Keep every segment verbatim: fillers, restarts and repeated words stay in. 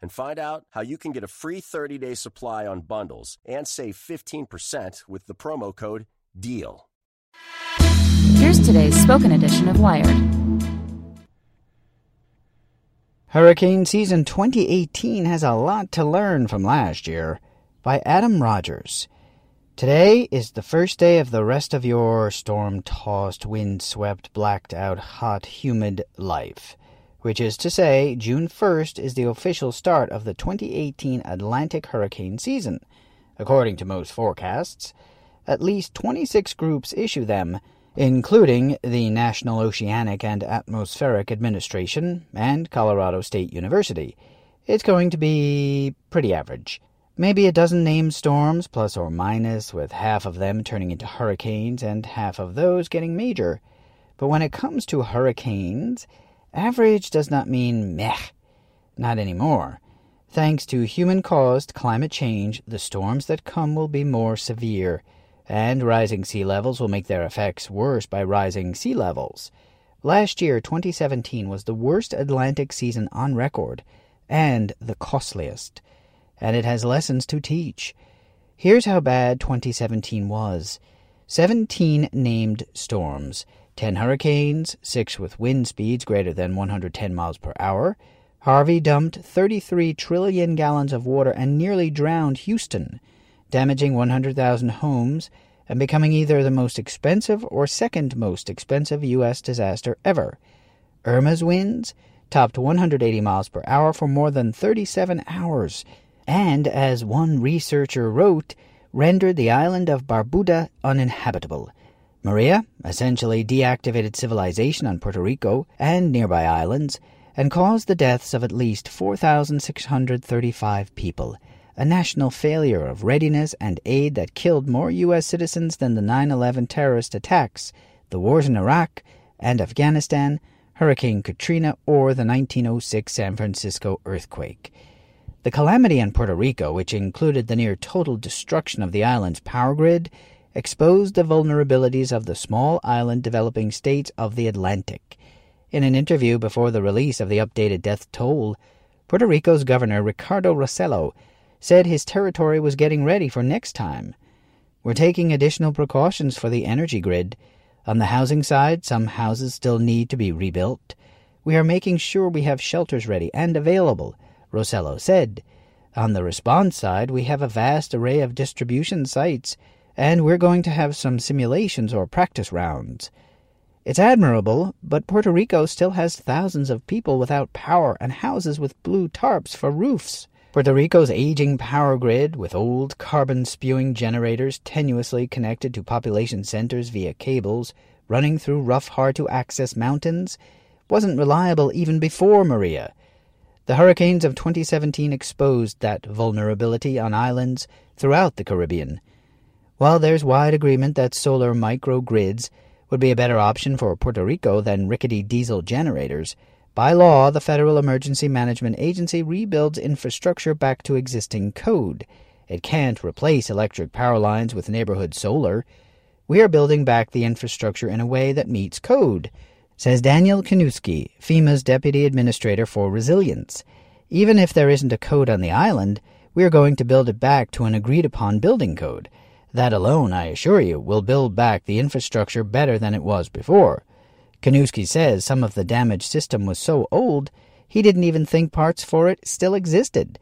and find out how you can get a free thirty-day supply on bundles and save fifteen percent with the promo code DEAL. Here's today's spoken edition of Wired. Hurricane season twenty eighteen has a lot to learn from last year, by Adam Rogers. Today is the first day of the rest of your storm-tossed, wind-swept, blacked-out, hot, humid life, which is to say June first is the official start of the twenty eighteen Atlantic hurricane season. According to most forecasts, at least twenty-six groups issue them, including the National Oceanic and Atmospheric Administration and Colorado State University. It's going to be pretty average. Maybe a dozen named storms, plus or minus, with half of them turning into hurricanes and half of those getting major. But when it comes to hurricanes, average does not mean meh. Not anymore. Thanks to human-caused climate change, the storms that come will be more severe, and rising sea levels will make their effects worse by rising sea levels. Last year, twenty seventeen, was the worst Atlantic season on record, and the costliest. And it has lessons to teach. Here's how bad twenty seventeen was. seventeen named storms. ten hurricanes, six with wind speeds greater than one hundred ten miles per hour. Harvey dumped thirty-three trillion gallons of water and nearly drowned Houston, damaging one hundred thousand homes and becoming either the most expensive or second most expensive U S disaster ever. Irma's winds topped one hundred eighty miles per hour for more than thirty-seven hours, and, as one researcher wrote, rendered the island of Barbuda uninhabitable. Maria essentially deactivated civilization on Puerto Rico and nearby islands and caused the deaths of at least four thousand six hundred thirty-five people, a national failure of readiness and aid that killed more U S citizens than the nine eleven terrorist attacks, the wars in Iraq and Afghanistan, Hurricane Katrina, or the nineteen oh six San Francisco earthquake. The calamity in Puerto Rico, which included the near total destruction of the island's power grid, exposed the vulnerabilities of the small island developing states of the Atlantic. In an interview before the release of the updated death toll, Puerto Rico's governor Ricardo Rosselló said his territory was getting ready for next time. We're taking additional precautions for the energy grid. On the housing side, some houses still need to be rebuilt. We are making sure we have shelters ready and available, Rosselló said. On the response side, we have a vast array of distribution sites, and we're going to have some simulations or practice rounds. It's admirable, but Puerto Rico still has thousands of people without power and houses with blue tarps for roofs. Puerto Rico's aging power grid, with old carbon-spewing generators tenuously connected to population centers via cables, running through rough, hard-to-access mountains, wasn't reliable even before Maria. The hurricanes of twenty seventeen exposed that vulnerability on islands throughout the Caribbean. While there's wide agreement that solar microgrids would be a better option for Puerto Rico than rickety diesel generators, by law the Federal Emergency Management Agency rebuilds infrastructure back to existing code. It can't replace electric power lines with neighborhood solar. We are building back the infrastructure in a way that meets code, says Daniel Kanowski, FEMA's Deputy Administrator for Resilience. Even if there isn't a code on the island, we are going to build it back to an agreed-upon building code. That alone, I assure you, will build back the infrastructure better than it was before. Kanowski says some of the damaged system was so old he didn't even think parts for it still existed.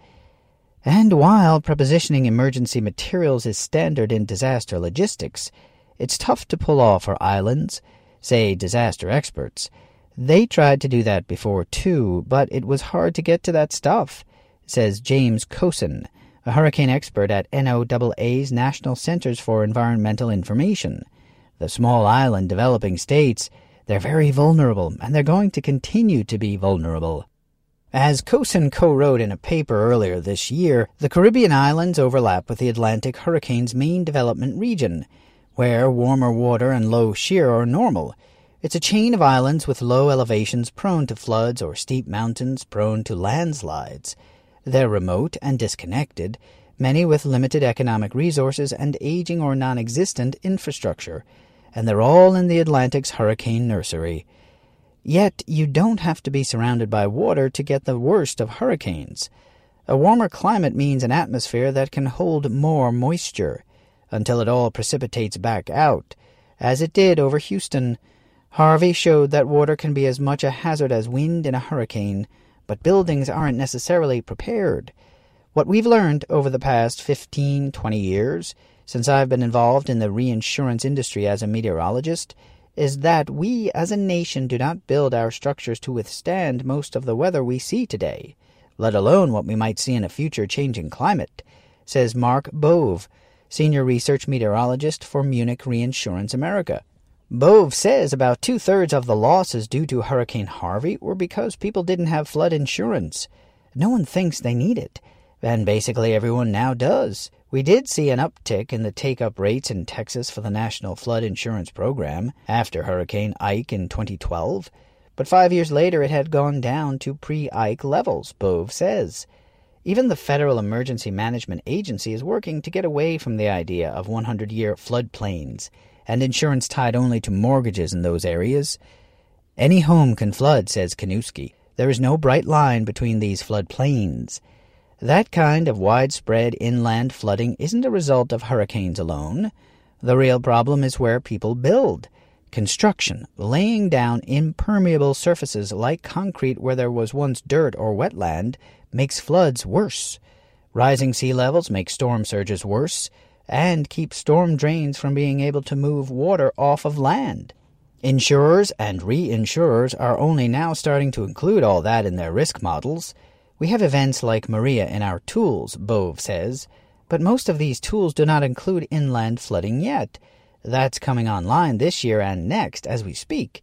And while prepositioning emergency materials is standard in disaster logistics, it's tough to pull off for islands, say disaster experts. They tried to do that before too, but it was hard to get to that stuff, says James Cosen, a hurricane expert at NOAA's National Centers for Environmental Information. The small island developing states, they're very vulnerable, and they're going to continue to be vulnerable. As Cosen co-wrote in a paper earlier this year, the Caribbean islands overlap with the Atlantic hurricane's main development region, where warmer water and low shear are normal. It's a chain of islands with low elevations prone to floods or steep mountains prone to landslides. They're remote and disconnected, many with limited economic resources and aging or non-existent infrastructure, and they're all in the Atlantic's hurricane nursery. Yet, you don't have to be surrounded by water to get the worst of hurricanes. A warmer climate means an atmosphere that can hold more moisture, until it all precipitates back out, as it did over Houston. Harvey showed that water can be as much a hazard as wind in a hurricane, but buildings aren't necessarily prepared. What we've learned over the past fifteen, twenty years, since I've been involved in the reinsurance industry as a meteorologist, is that we as a nation do not build our structures to withstand most of the weather we see today, let alone what we might see in a future changing climate, says Mark Bove, senior research meteorologist for Munich Reinsurance America. Bove says about two-thirds of the losses due to Hurricane Harvey were because people didn't have flood insurance. No one thinks they need it, and basically everyone now does. We did see an uptick in the take-up rates in Texas for the National Flood Insurance Program after Hurricane Ike in twenty twelve, but five years later it had gone down to pre-Ike levels, Bove says. Even the Federal Emergency Management Agency is working to get away from the idea of hundred-year floodplains and insurance tied only to mortgages in those areas. Any home can flood, says Kanowski. There is no bright line between these floodplains. That kind of widespread inland flooding isn't a result of hurricanes alone. The real problem is where people build. Construction, laying down impermeable surfaces like concrete where there was once dirt or wetland, makes floods worse. Rising sea levels make storm surges worse, and keep storm drains from being able to move water off of land. Insurers and reinsurers are only now starting to include all that in their risk models. We have events like Maria in our tools, Bove says, but most of these tools do not include inland flooding yet. That's coming online this year and next as we speak.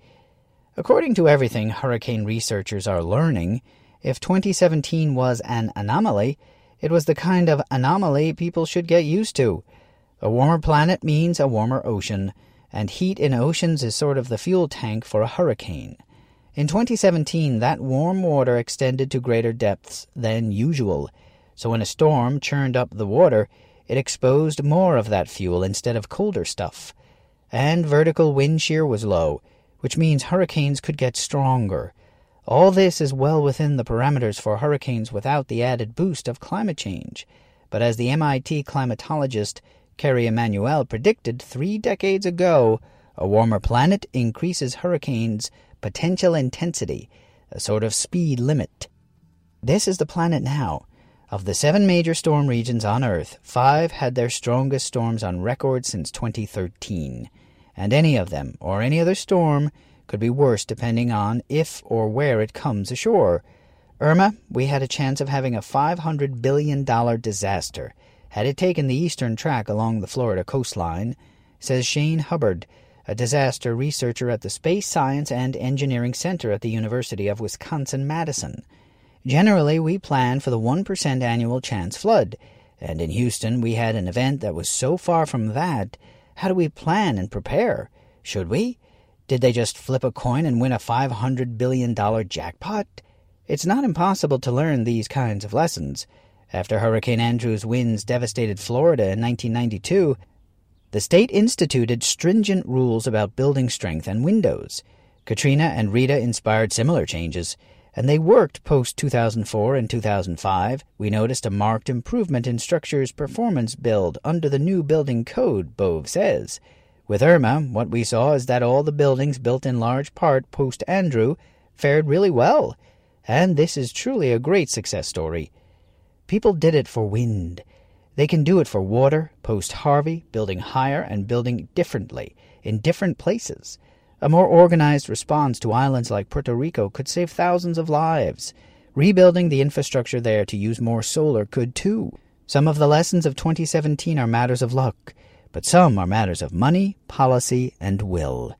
According to everything hurricane researchers are learning, if twenty seventeen was an anomaly, it was the kind of anomaly people should get used to. A warmer planet means a warmer ocean, and heat in oceans is sort of the fuel tank for a hurricane. In twenty seventeen, that warm water extended to greater depths than usual, so when a storm churned up the water, it exposed more of that fuel instead of colder stuff. And vertical wind shear was low, which means hurricanes could get stronger. All this is well within the parameters for hurricanes without the added boost of climate change. But as the M I T climatologist Kerry Emanuel predicted three decades ago, a warmer planet increases hurricanes' potential intensity, a sort of speed limit. This is the planet now. Of the seven major storm regions on Earth, five had their strongest storms on record since twenty thirteen, and any of them, or any other storm, could be worse depending on if or where it comes ashore. Irma, we had a chance of having a five hundred billion dollars disaster, had it taken the eastern track along the Florida coastline, says Shane Hubbard, a disaster researcher at the Space Science and Engineering Center at the University of Wisconsin-Madison. Generally, we plan for the one percent annual chance flood, and in Houston we had an event that was so far from that. How do we plan and prepare? Should we? Did they just flip a coin and win a five hundred billion dollars jackpot? It's not impossible to learn these kinds of lessons. After Hurricane Andrew's winds devastated Florida in nineteen ninety-two, the state instituted stringent rules about building strength and windows. Katrina and Rita inspired similar changes, and they worked post-two thousand four and two thousand five, we noticed a marked improvement in structures' performance build under the new building code, Bove says. With Irma, what we saw is that all the buildings built in large part post-Andrew fared really well, and this is truly a great success story. People did it for wind. They can do it for water, post-Harvey, building higher and building differently, in different places. A more organized response to islands like Puerto Rico could save thousands of lives. Rebuilding the infrastructure there to use more solar could too. Some of the lessons of twenty seventeen are matters of luck, but some are matters of money, policy, and will.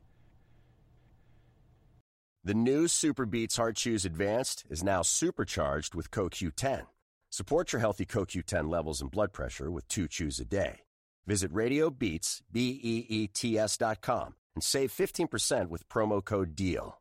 The new SuperBeats Heart Chews Advanced is now supercharged with Co Q ten. Support your healthy Co Q ten levels and blood pressure with two chews a day. Visit Radio Beats, B E E T S dot com and save fifteen percent with promo code DEAL.